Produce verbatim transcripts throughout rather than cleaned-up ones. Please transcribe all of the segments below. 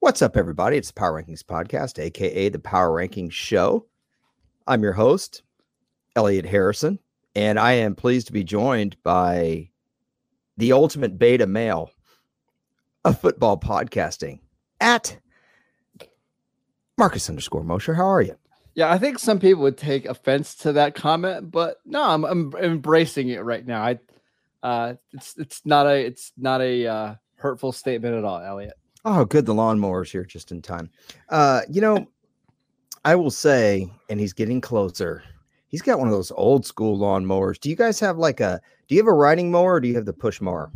What's up, everybody? It's the Power Rankings Podcast, a k a the Power Rankings Show. I'm your host, Elliot Harrison, and I am pleased to be joined by the ultimate beta male of football podcasting, at Marcus underscore Mosher. How are you? Yeah, I think some people would take offense to that comment, but no, I'm, I'm embracing it right now. I, uh, it's it's not a it's not a uh, hurtful statement at all, Elliot. Oh, good. The lawnmower's here just in time. Uh, you know, I will say, and he's getting closer. He's got one of those old school lawnmowers. Do you guys have like a, do you have a riding mower or do you have the push mower?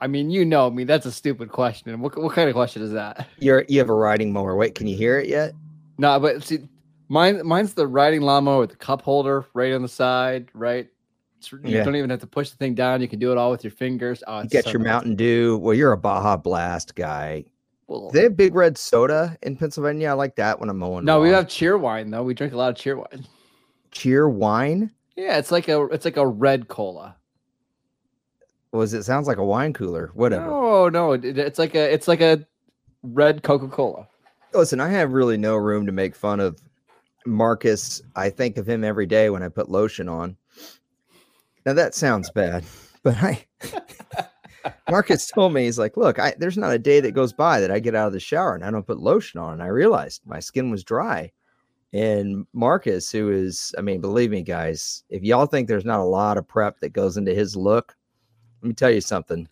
I mean, you know me, that's a stupid question. What what kind of question is that? You're, you have a riding mower. Wait, can you hear it yet? No, but see, mine, mine's the riding lawnmower with the cup holder right on the side, right? You yeah. don't even have to push the thing down. You can do it all with your fingers. Oh, you get so your nice. Mountain Dew. Well, you're a Baja Blast guy. Well, they have Big Red Soda in Pennsylvania. I like that when I'm mowing. No, lawn. We have Cheerwine though. We drink a lot of Cheerwine. Cheerwine? Yeah, it's like a it's like a red cola. Was well, it sounds like a wine cooler? Whatever. No, no, it, it's like a it's like a red Coca-Cola. Listen, I have really no room to make fun of Marcus. I think of him every day when I put lotion on. Now that sounds bad, but I, Marcus told me, he's like, look, I, there's not a day that goes by that I get out of the shower and I don't put lotion on. And I realized my skin was dry. And Marcus, who is, I mean, believe me, guys, if y'all think there's not a lot of prep that goes into his look, let me tell you something,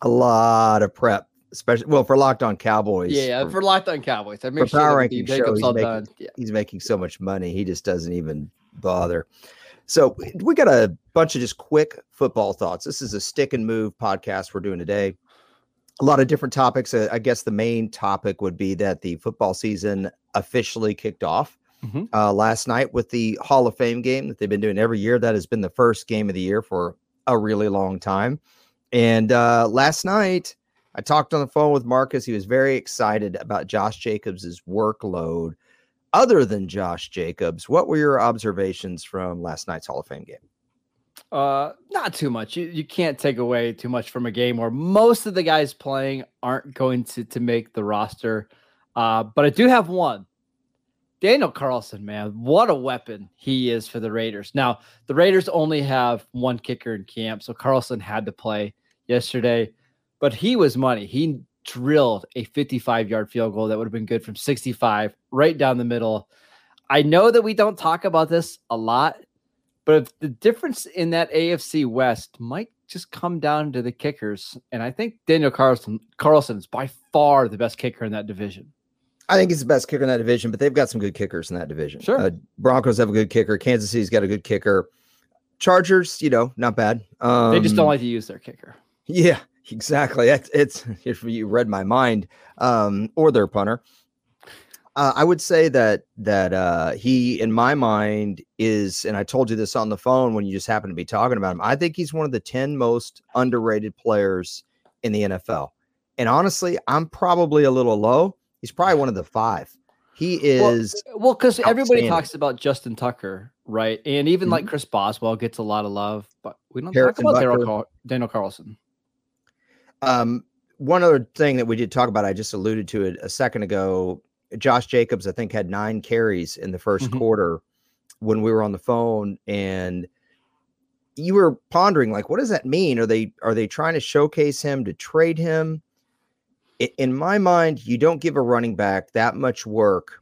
a lot of prep, especially, well, for Locked On Cowboys. Yeah, for, for Locked On Cowboys. I make sure Power Rankings Show, he's making, yeah. he's making so much money. He just doesn't even bother. So we got a bunch of just quick football thoughts. This is a stick and move podcast we're doing today. A lot of different topics. I guess the main topic would be that the football season officially kicked off mm-hmm. uh, last night with the Hall of Fame game that they've been doing every year. That has been the first game of the year for a really long time. And uh, last night I talked on the phone with Marcus. He was very excited about Josh Jacobs' workload. Other than Josh Jacobs, what were your observations from last night's Hall of Fame game? Uh, not too much. You, you can't take away too much from a game where most of the guys playing aren't going to, to make the roster. Uh, but I do have one. Daniel Carlson, man, what a weapon he is for the Raiders. Now, the Raiders only have one kicker in camp, so Carlson had to play yesterday. But he was money. He drilled a fifty-five yard field goal that would have been good from sixty-five right down the middle. I know that we don't talk about this a lot, but if the difference in that A F C West might just come down to the kickers. And I think Daniel Carlson Carlson is by far the best kicker in that division. I think he's the best kicker in that division, but they've got some good kickers in that division. Sure. Uh, Broncos have a good kicker. Kansas City's got a good kicker. Chargers, you know, not bad. Um, they just don't like to use their kicker. Yeah. Exactly. It's, it's if you read my mind, um, or their punter. Uh, I would say that that uh, he, in my mind, is, and I told you this on the phone when you just happened to be talking about him, I think he's one of the ten most underrated players in the N F L. And honestly, I'm probably a little low. He's probably one of the five. He is. Well, because well, everybody talks about Justin Tucker, right? And even mm-hmm. like Chris Boswell gets a lot of love, but we don't Harrison talk about Car- Daniel Carlson. Um, one other thing that we did talk about, I just alluded to it a second ago. Josh Jacobs, I think, had nine carries in the first mm-hmm. quarter when we were on the phone, and you were pondering, like, what does that mean? Are they, are they trying to showcase him, to trade him? In my mind, you don't give a running back that much work.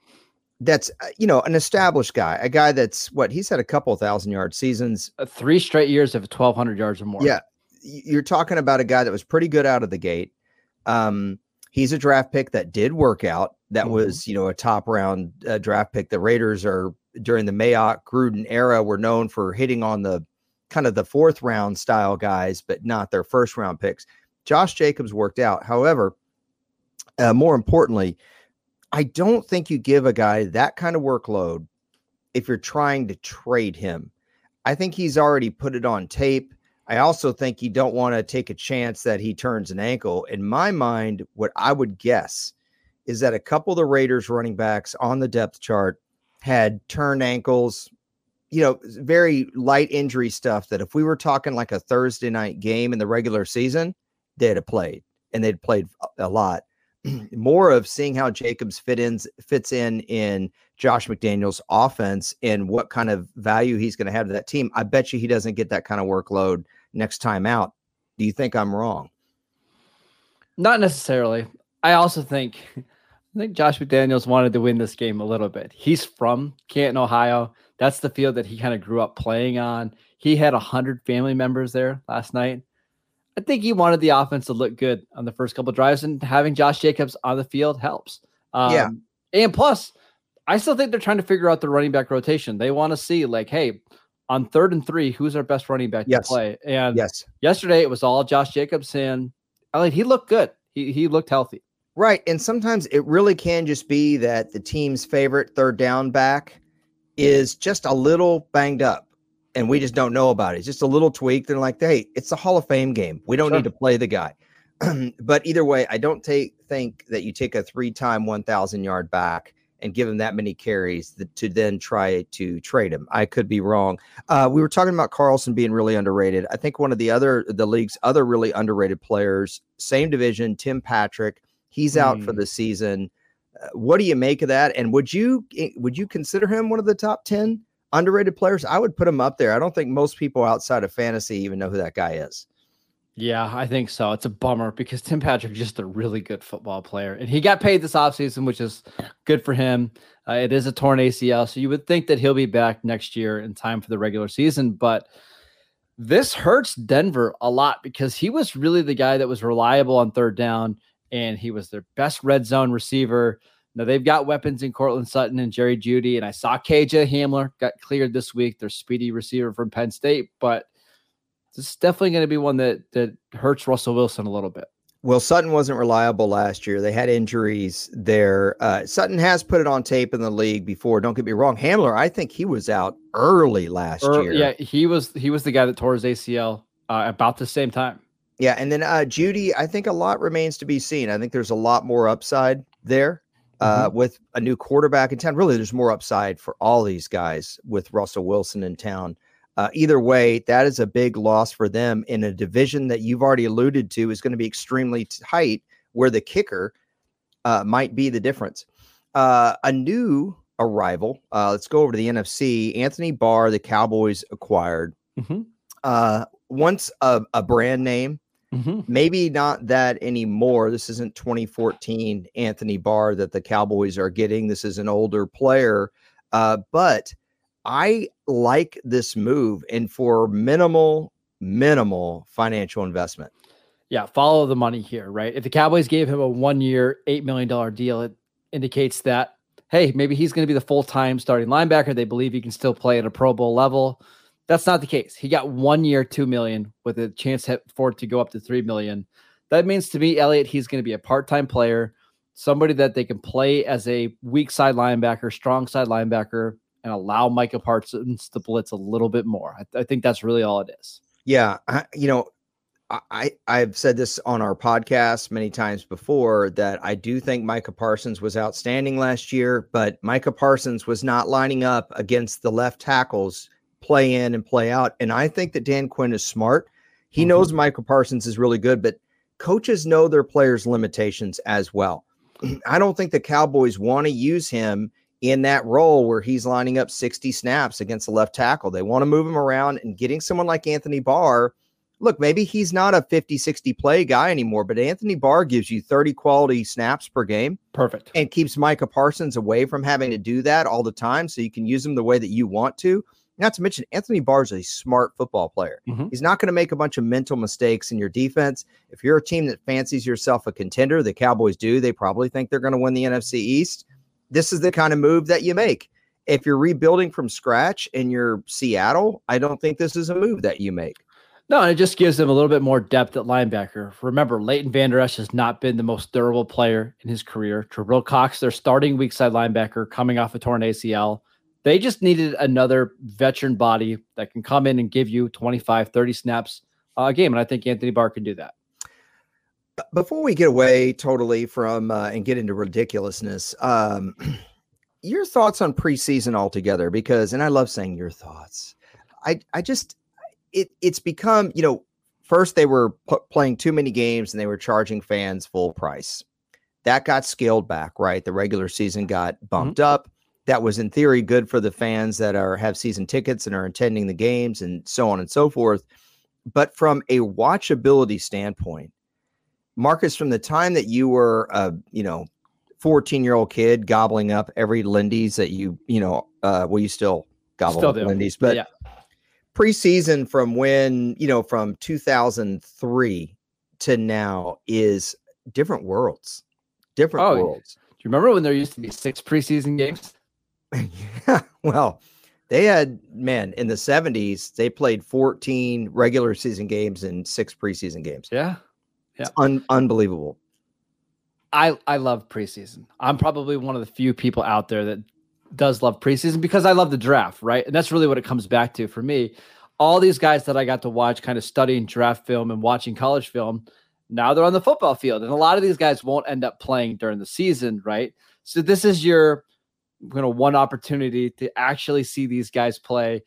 That's, you know, an established guy, a guy that's what he's had a couple thousand yard seasons, uh, three straight years of twelve hundred yards or more. Yeah. You're talking about a guy that was pretty good out of the gate. Um, he's a draft pick that did work out. That mm-hmm. was, you know, a top round uh, draft pick. The Raiders are during the Mayock Gruden era were known for hitting on the kind of the fourth round style guys, but not their first round picks. Josh Jacobs worked out. However, uh, more importantly, I don't think you give a guy that kind of workload if you're trying to trade him. I think he's already put it on tape. I also think you don't want to take a chance that he turns an ankle. In my mind, what I would guess is that a couple of the Raiders running backs on the depth chart had turned ankles, you know, very light injury stuff that if we were talking like a Thursday night game in the regular season, they'd have played, and they'd played a lot. More of seeing how Jacobs fit in, fits in in Josh McDaniels' offense and what kind of value he's going to have to that team. I bet you he doesn't get that kind of workload next time out. Do you think I'm wrong? Not necessarily. I also think I think Josh McDaniels wanted to win this game a little bit. He's from Canton, Ohio. That's the field that he kind of grew up playing on. He had one hundred family members there last night. I think he wanted the offense to look good on the first couple of drives, and having Josh Jacobs on the field helps. Um, yeah. And plus, I still think they're trying to figure out the running back rotation. They want to see, like, hey, on third and three, who's our best running back yes. to play? And yes. yesterday it was all Josh Jacobs, and I like, he looked good. He he looked healthy. Right. And sometimes it really can just be that the team's favorite third down back is just a little banged up, and we just don't know about it. It's just a little tweak. They're like, hey, it's a Hall of Fame game. We don't sure. need to play the guy. But either way, I don't take, think that you take a three-time one thousand-yard back and give him that many carries that, to then try to trade him. I could be wrong. Uh, we were talking about Carlson being really underrated. I think one of the other the league's other really underrated players, same division, Tim Patrick, he's mm. out for the season. Uh, what do you make of that? And would you would you consider him one of the top ten underrated players? I would put him up there. I don't think most people outside of fantasy even know who that guy is. Yeah, I think so. It's a bummer because Tim Patrick is just a really good football player, and he got paid this offseason, which is good for him. Uh, it is a torn A C L, so you would think that he'll be back next year in time for the regular season, but this hurts Denver a lot because he was really the guy that was reliable on third down, and he was their best red zone receiver. Now, they've got weapons in Cortland Sutton and Jerry Judy, and I saw K J Hamler got cleared this week, their speedy receiver from Penn State, but this is definitely going to be one that that hurts Russell Wilson a little bit. Well, Sutton wasn't reliable last year. They had injuries there. Uh, Sutton has put it on tape in the league before. Don't get me wrong. Hamler, I think he was out early last er, year. Yeah, he was he was the guy that tore his A C L uh, about the same time. Yeah, and then uh, Judy, I think a lot remains to be seen. I think there's a lot more upside there. Uh, with a new quarterback in town, really, there's more upside for all these guys with Russell Wilson in town. Uh, either way, that is a big loss for them in a division that you've already alluded to is going to be extremely tight, where the kicker uh, might be the difference. Uh, a new arrival. Uh, let's go over to the N F C. Anthony Barr, the Cowboys acquired. Mm-hmm. Uh, once a, a brand name. Mm-hmm. Maybe not that anymore. This isn't twenty fourteen Anthony Barr that the Cowboys are getting. This is an older player, uh, but I like this move, and for minimal, minimal financial investment. Yeah, follow the money here, right? If the Cowboys gave him a one-year, eight million dollars deal, it indicates that, hey, maybe he's going to be the full-time starting linebacker. They believe he can still play at a Pro Bowl level. That's not the case. He got one year, two million dollars with a chance for it to go up to three million dollars. That means to me, Elliot, he's going to be a part-time player, somebody that they can play as a weak side linebacker, strong side linebacker, and allow Micah Parsons to blitz a little bit more. I, th- I think that's really all it is. Yeah. I, you know, I, I've said this on our podcast many times before that I do think Micah Parsons was outstanding last year, but Micah Parsons was not lining up against the left tackles play in and play out. And I think that Dan Quinn is smart. He mm-hmm. knows Micah Parsons is really good, but coaches know their players' limitations as well. I don't think the Cowboys want to use him in that role where he's lining up sixty snaps against the left tackle. They want to move him around, and getting someone like Anthony Barr, look, maybe he's not a fifty, sixty play guy anymore, but Anthony Barr gives you thirty quality snaps per game. Perfect. And keeps Micah Parsons away from having to do that all the time. So you can use him the way that you want to. Not to mention, Anthony Barr is a smart football player. Mm-hmm. He's not going to make a bunch of mental mistakes in your defense. If you're a team that fancies yourself a contender, the Cowboys do, they probably think they're going to win the N F C East. This is the kind of move that you make. if you're rebuilding from scratch and you're Seattle, I don't think this is a move that you make. No, and it just gives them a little bit more depth at linebacker. Remember, Leighton Vander Esch has not been the most durable player in his career. Travell Cox, their starting weak side linebacker, coming off a torn A C L. They just needed another veteran body that can come in and give you twenty-five, thirty snaps a game, and I think Anthony Barr can do that. Before we get away totally from uh, and get into ridiculousness, um, your thoughts on preseason altogether, because, and I love saying your thoughts, I, I just... It it's become, you know, first they were p- playing too many games and they were charging fans full price. That got scaled back, right? The regular season got bumped mm-hmm. up. That was in theory good for the fans that are have season tickets and are attending the games and so on and so forth. But from a watchability standpoint, Marcus, from the time that you were a, you know, fourteen-year-old kid gobbling up every Lindy's that you, you know, uh, well, you still gobble still up do. Lindy's, but yeah. Preseason from when, you know, from two thousand three to now is different worlds, different oh, worlds. Do you remember when there used to be six preseason games? Yeah, well, they had, man, in the seventies, they played fourteen regular season games and six preseason games. Yeah. Yeah. It's un- unbelievable. I, I love preseason. I'm probably one of the few people out there that does love preseason because I love the draft, right? And that's really what it comes back to for me. All these guys that I got to watch kind of studying draft film and watching college film, now they're on the football field. And a lot of these guys won't end up playing during the season, right? So this is your, you know, one opportunity to actually see these guys play.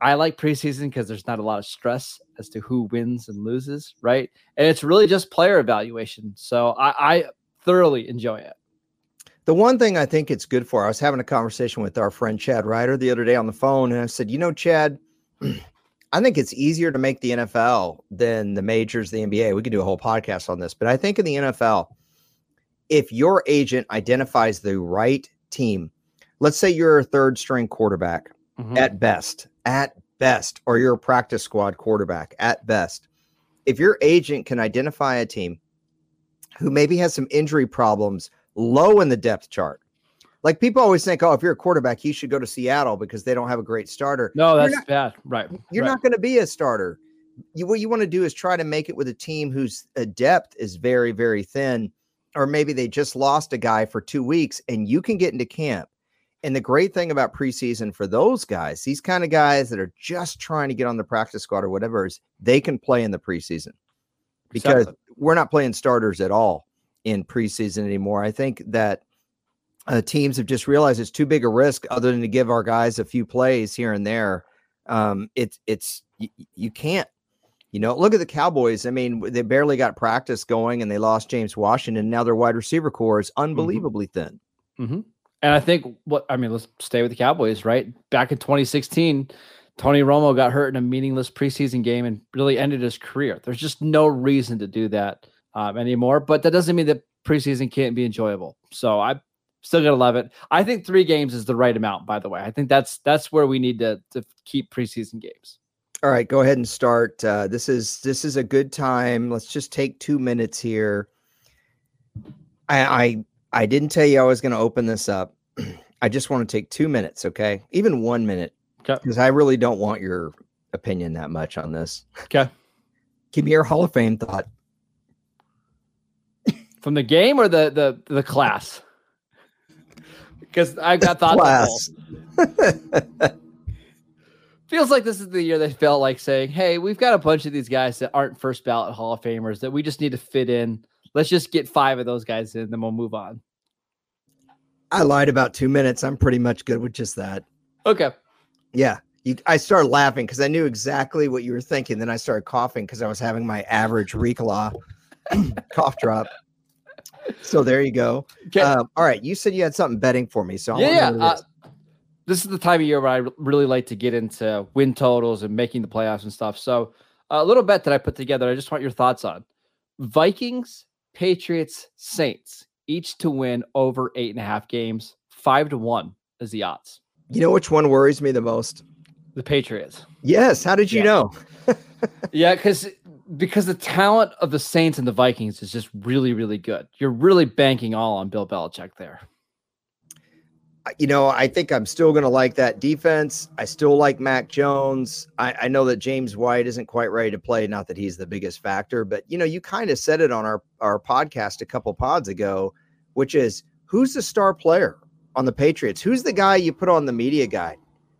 I like preseason because there's not a lot of stress as to who wins and loses, right? And it's really just player evaluation. So I, I thoroughly enjoy it. The one thing I think it's good for, I was having a conversation with our friend Chad Ryder the other day on the phone, and I said, you know, Chad, I think it's easier to make the N F L than the majors, the N B A. We could do a whole podcast on this, but I think in the N F L, if your agent identifies the right team, let's say you're a third string quarterback mm-hmm. at best, at best, or you're a practice squad quarterback at best. If your agent can identify a team who maybe has some injury problems low in the depth chart. Like people always think, oh, if you're a quarterback, you should go to Seattle because they don't have a great starter. No, that's not, bad. Right. You're right. Not going to be a starter. You, what you want to do is try to make it with a team whose depth is very, very thin, or maybe they just lost a guy for two weeks and you can get into camp. And the great thing about preseason for those guys, these kind of guys that are just trying to get on the practice squad or whatever, is they can play in the preseason because exactly. We're not playing starters at all in preseason anymore. I think that uh, teams have just realized it's too big a risk other than to give our guys a few plays here and there. Um, it's, it's, you, you can't, you know, look at the Cowboys. I mean, they barely got practice going and they lost James Washington. Now their wide receiver core is unbelievably mm-hmm. thin. Mm-hmm. And I think what, I mean, let's stay with the Cowboys, right? Back in twenty sixteen, Tony Romo got hurt in a meaningless preseason game and really ended his career. There's just no reason to do that Um, anymore, but that doesn't mean that preseason can't be enjoyable. So I'm still going to love it. I think three games is the right amount, by the way. I think that's that's where we need to, to keep preseason games. All right, go ahead and start. Uh, this is this is a good time. Let's just take two minutes here. I I, I didn't tell you I was going to open this up. I just want to take two minutes, okay? Even one minute, because okay. I really don't want your opinion that much on this. Okay. Give me your Hall of Fame thought. From the game or the the, the class? Because I've got thoughts. Class. Feels like this is the year they felt like saying, hey, we've got a bunch of these guys that aren't first ballot Hall of Famers that we just need to fit in. Let's just get five of those guys in, then we'll move on. I lied about two minutes. I'm pretty much good with just that. Okay. Yeah. You, I started laughing because I knew exactly what you were thinking. Then I started coughing because I was having my average Reclaw cough drop. So there you go. Okay. Um, all right. You said you had something betting for me. So I yeah, yeah. Uh, this is the time of year where I r- really like to get into win totals and making the playoffs and stuff. So a little bet that I put together, I just want your thoughts on Vikings, Patriots, Saints, each to win over eight and a half games. Five to one is the odds. You know, which one worries me the most? The Patriots. Yes. How did you yeah. know? yeah. Cause Because the talent of the Saints and the Vikings is just really, really good. You're really banking all on Bill Belichick there. you know, I think I'm still going to like that defense. I still like Mac Jones. I, I know that James White isn't quite ready to play. Not that he's the biggest factor, but, you know, you kind of said it on our, our podcast a couple pods ago, which is who's the star player on the Patriots? Who's the guy you put on the media guide?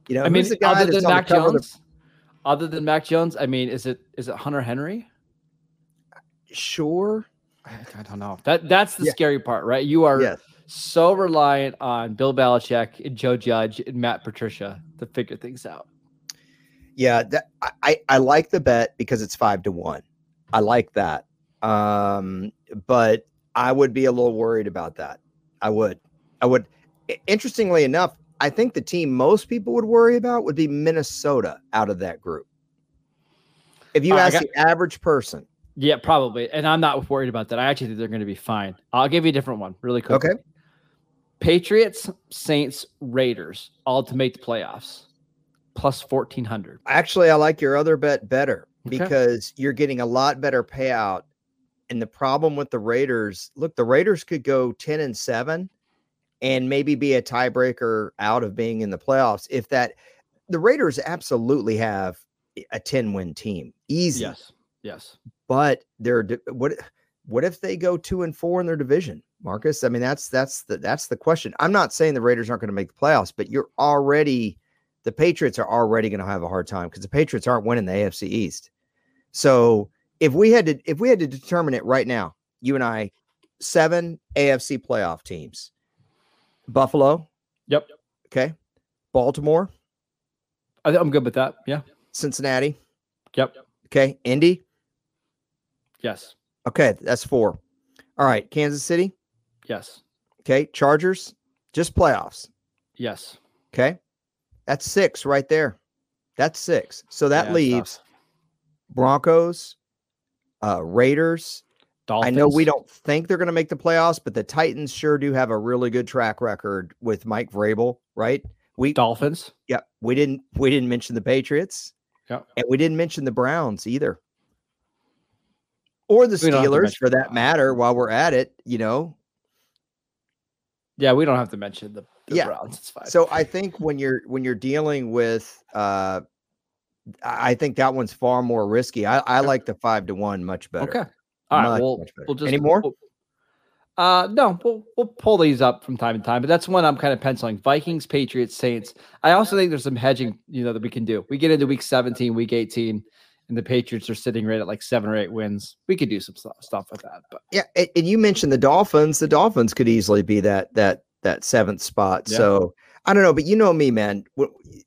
You know, I mean, who's the guy other that's than Mac Jones, the... other than Mac Jones, I mean, is it, is it Hunter Henry? Sure. I don't know. That that's the yeah. scary part, right? You are yes. so reliant on Bill Belichick and Joe Judge and Matt Patricia to figure things out. Yeah, that, I I like the bet because it's five to one. I like that, um, but I would be a little worried about that. I would. I would. Interestingly enough, I think the team most people would worry about would be Minnesota out of that group. If you uh, ask got- the average person. Yeah, probably. And I'm not worried about that. I actually think they're going to be fine. I'll give you a different one really quickly. Okay. Patriots, Saints, Raiders, all to make the playoffs, plus fourteen hundred. Actually, I like your other bet better because okay. you're getting a lot better payout. And the problem with the Raiders, look, the Raiders could go ten and seven and maybe be a tiebreaker out of being in the playoffs. If that, the Raiders absolutely have a ten win team. Easy. Yes. Yes. But they're what? What if they go two and four in their division, Marcus? I mean, that's that's the that's the question. I'm not saying the Raiders aren't going to make the playoffs, but you're already the Patriots are already going to have a hard time because the Patriots aren't winning the A F C East. So if we had to if we had to determine it right now, you and I, seven A F C playoff teams: Buffalo, yep, okay, Baltimore. I think I'm good with that. Yeah, Cincinnati, yep, okay, Indy. Yes. Okay, that's four. All right, Kansas City? Yes. Okay, Chargers? Just playoffs? Yes. Okay, that's six right there. That's six. So that yeah, leaves tough. Broncos, uh, Raiders. Dolphins. I know we don't think they're going to make the playoffs, but the Titans sure do have a really good track record with Mike Vrabel, right? We Dolphins? Yeah, we didn't, we didn't mention the Patriots, yeah. and we didn't mention the Browns either. Or the Steelers, for that matter, while we're at it, you know. Yeah, we don't have to mention the, the yeah. Browns. It's fine. So I think when you're when you're dealing with, uh, I think that one's far more risky. I, I like the five to one much better. Okay, all much, right, we'll, we'll just any more. We'll, uh, no, we'll we'll pull these up from time to time, but that's one I'm kind of penciling: Vikings, Patriots, Saints. I also think there's some hedging, you know, that we can do. We get into week seventeen, week eighteen. And the Patriots are sitting right at like seven or eight wins. We could do some stuff, stuff with that. But yeah, and, and you mentioned the Dolphins. The Dolphins could easily be that that that seventh spot. Yeah. So I don't know, but you know me, man.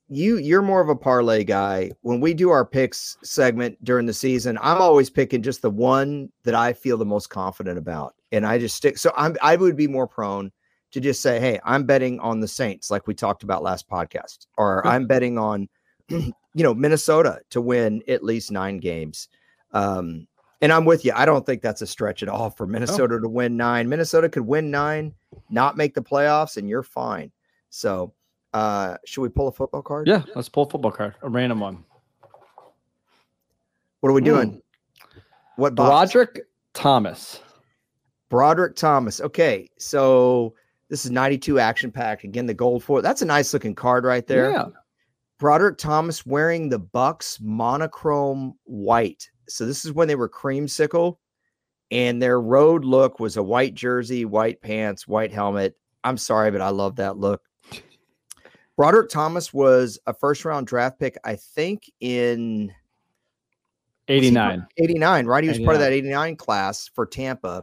You you're more of a parlay guy. When we do our picks segment during the season, I'm always picking just the one that I feel the most confident about, and I just stick. So I'm I would be more prone to just say, hey, I'm betting on the Saints, like we talked about last podcast, or I'm betting on. You know, Minnesota to win at least nine games. Um, and I'm with you. I don't think that's a stretch at all for Minnesota oh. to win nine. Minnesota could win nine, not make the playoffs, and you're fine. So uh, should we pull a football card? Yeah, let's pull a football card, a random one. What are we doing? Mm. What box? Broderick Thomas. Broderick Thomas. Okay, so this is ninety-two action-packed. Again, the gold foil. That's a nice-looking card right there. Yeah. Broderick Thomas wearing the Bucks monochrome white. So this is when they were creamsicle, and their road look was a white jersey, white pants, white helmet. I'm sorry, but I love that look. Broderick Thomas was a first-round draft pick, I think, in eighty-nine. eighty-nine, right? He was eighty-nine. Part of that eighty-nine class for Tampa.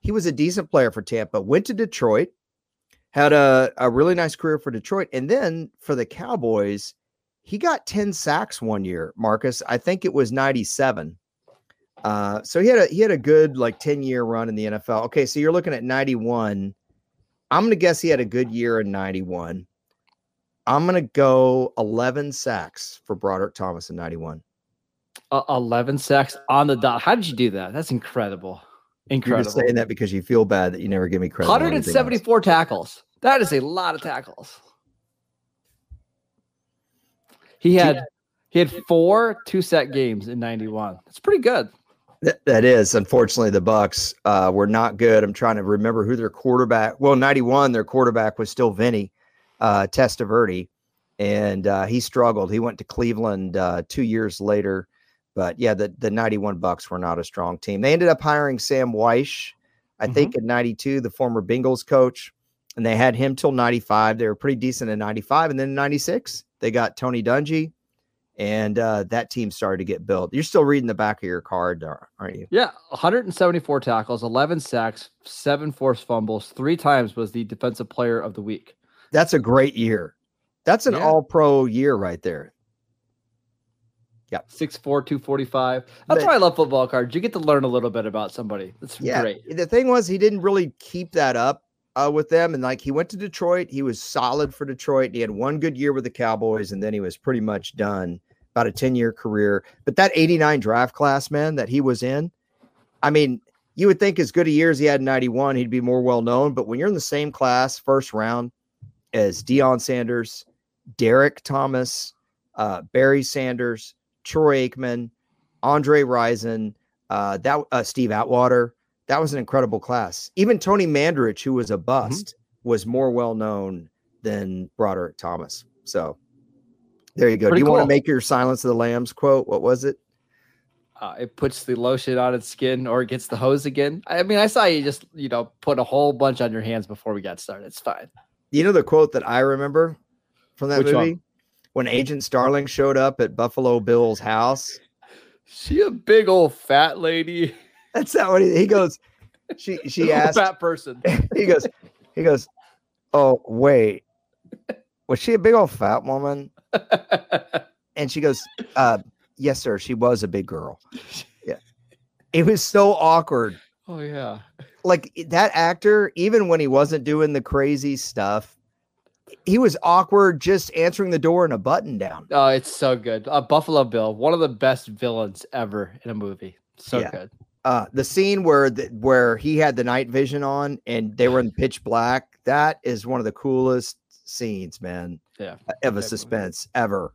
He was a decent player for Tampa, went to Detroit, had a, a really nice career for Detroit, and then for the Cowboys, he got ten sacks one year, Marcus. I think it was ninety-seven. Uh, so he had a he had a good like ten-year run in the N F L. Okay, so you're looking at ninety-one. I'm going to guess he had a good year in ninety-one. I'm going to go eleven sacks for Broderick Thomas in ninety-one. Uh, eleven sacks on the dot. How did you do that? That's incredible. Incredible. You're just saying that because you feel bad that you never give me credit. one hundred seventy-four tackles. That is a lot of tackles. He had he had four two-sack games in ninety-one. That's pretty good. That, that is. Unfortunately, the Bucks uh, were not good. I'm trying to remember who their quarterback – well, ninety-one, their quarterback was still Vinny. uh, Testaverde, and uh, he struggled. He went to Cleveland uh, two years later. But yeah, the, the ninety-one Bucks were not a strong team. They ended up hiring Sam Weish, I mm-hmm. think, in ninety-two, the former Bengals coach. And they had him till ninety-five. They were pretty decent in ninety-five. And then in ninety-six, they got Tony Dungy. And uh, that team started to get built. You're still reading the back of your card, aren't you? Yeah, one hundred seventy-four tackles, eleven sacks, seven forced fumbles. Three times was the defensive player of the week. That's a great year. That's an yeah. all-pro year right there. Yeah, six four, two forty-five. That's but, why I love football cards. You get to learn a little bit about somebody. That's yeah, great. The thing was, he didn't really keep that up uh, with them. And like, he went to Detroit. He was solid for Detroit. He had one good year with the Cowboys, and then he was pretty much done. About a ten-year career. But that eighty-nine draft class, man, that he was in, I mean, you would think as good a year as he had in ninety-one, he'd be more well-known. But when you're in the same class, first round, as Deion Sanders, Derek Thomas, uh, Barry Sanders, Troy Aikman, Andre Rison, uh, that uh, Steve Atwater, that was an incredible class. Even Tony Mandarich, who was a bust, mm-hmm. was more well-known than Broderick Thomas. So there you go. Pretty Do you cool. want to make your Silence of the Lambs quote? What was it? Uh, it puts the lotion on its skin, or it gets the hose again. I mean, I saw you just, you know, put a whole bunch on your hands before we got started. It's fine. You know the quote that I remember from that Which movie? One? When Agent Starling showed up at Buffalo Bill's house. She a big old fat lady. That's not what he, he goes. She she asked. Fat person. He goes, he goes, oh, wait. Was she a big old fat woman? And she goes, uh, yes, sir. She was a big girl. Yeah. It was so awkward. Oh, yeah. Like that actor, even when he wasn't doing the crazy stuff, he was awkward just answering the door in a button down. Oh, it's so good. Uh, Buffalo Bill, one of the best villains ever in a movie. So yeah. good. Uh, the scene where the, where he had the night vision on and they were in pitch black, that is one of the coolest scenes, man. Yeah. Of a suspense ever.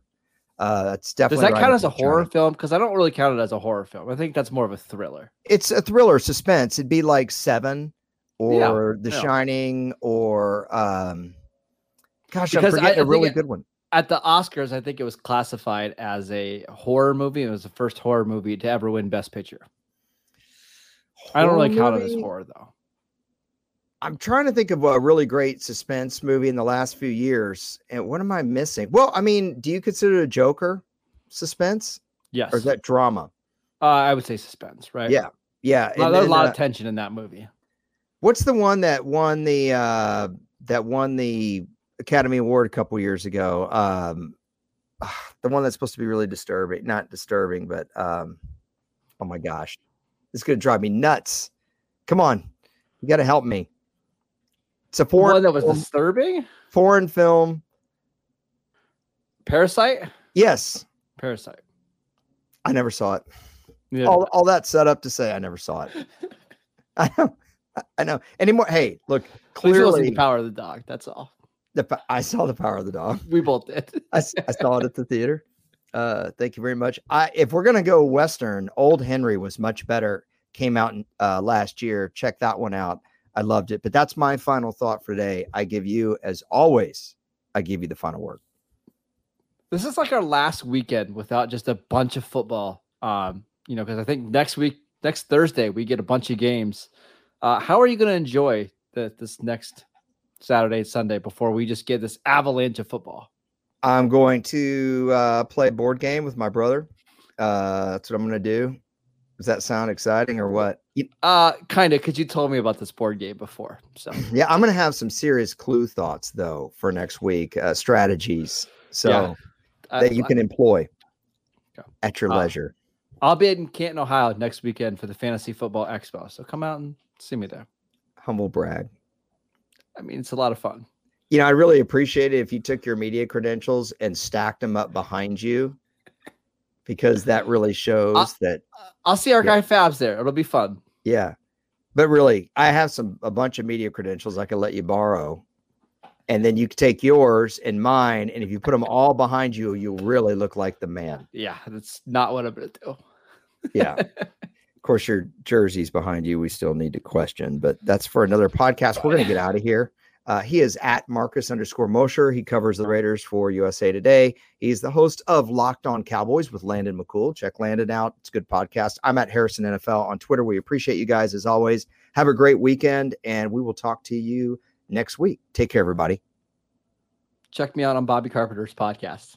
Uh, that's definitely. Does that right count as a horror film? Because I don't really count it as a horror film. I think that's more of a thriller. It's a thriller suspense. It'd be like Seven or yeah, The yeah. Shining or... um. Gosh, because I'm forgetting I, I a really it, good one. At the Oscars, I think it was classified as a horror movie. It was the first horror movie to ever win Best Picture. Horror I don't really count movie? It as horror, though. I'm trying to think of a really great suspense movie in the last few years. And what am I missing? Well, I mean, do you consider a Joker suspense? Yes. Or is that drama? Uh, I would say suspense, right? Yeah. Yeah. Well, there's a lot uh, of tension in that movie. What's the one that won the uh, that won the... Academy Award a couple years ago. Um, the one that's supposed to be really disturbing, not disturbing, but um, oh my gosh, this is going to drive me nuts. Come on, you got to help me. It's a foreign one that was film, disturbing foreign film. Parasite. Yes, Parasite. I never saw it. Yeah. All, all that set up to say I never saw it. I know. I know. Anymore. Hey, look. Clearly, the Power of the Dog. That's all. The, I saw The Power of the Dog. We both did. I, I saw it at the theater. Uh, thank you very much. I, if we're going to go Western, Old Henry was much better. Came out uh, last year. Check that one out. I loved it. But that's my final thought for today. I give you, as always, I give you the final word. This is like our last weekend without just a bunch of football. Um, you know, because I think next week, next Thursday, we get a bunch of games. Uh, how are you going to enjoy the, this next Saturday, Sunday, before we just get this avalanche of football? I'm going to uh, play a board game with my brother. Uh, that's what I'm going to do. Does that sound exciting or what? Uh, kind of, because you told me about this board game before. So yeah, I'm going to have some serious clue thoughts, though, for next week, uh, strategies so yeah. uh, that you can employ yeah. at your uh, leisure. I'll be in Canton, Ohio next weekend for the Fantasy Football Expo, so come out and see me there. Humble brag. I mean, it's a lot of fun. You know, I really appreciate it if you took your media credentials and stacked them up behind you, because that really shows I'll, that I'll see our yeah. guy Fabs there. It'll be fun. Yeah. But really, I have some, a bunch of media credentials I can let you borrow, and then you can take yours and mine. And if you put them all behind you, you'll really look like the man. Yeah. That's not what I'm going to do. Yeah. Of course, your jersey's behind you. We still need to question, but that's for another podcast. We're going to get out of here. Uh, he is at Marcus underscore Mosher. He covers the Raiders for U S A Today. He's the host of Locked On Cowboys with Landon McCool. Check Landon out. It's a good podcast. I'm at Harrison N F L on Twitter. We appreciate you guys as always. Have a great weekend, and we will talk to you next week. Take care, everybody. Check me out on Bobby Carpenter's podcast.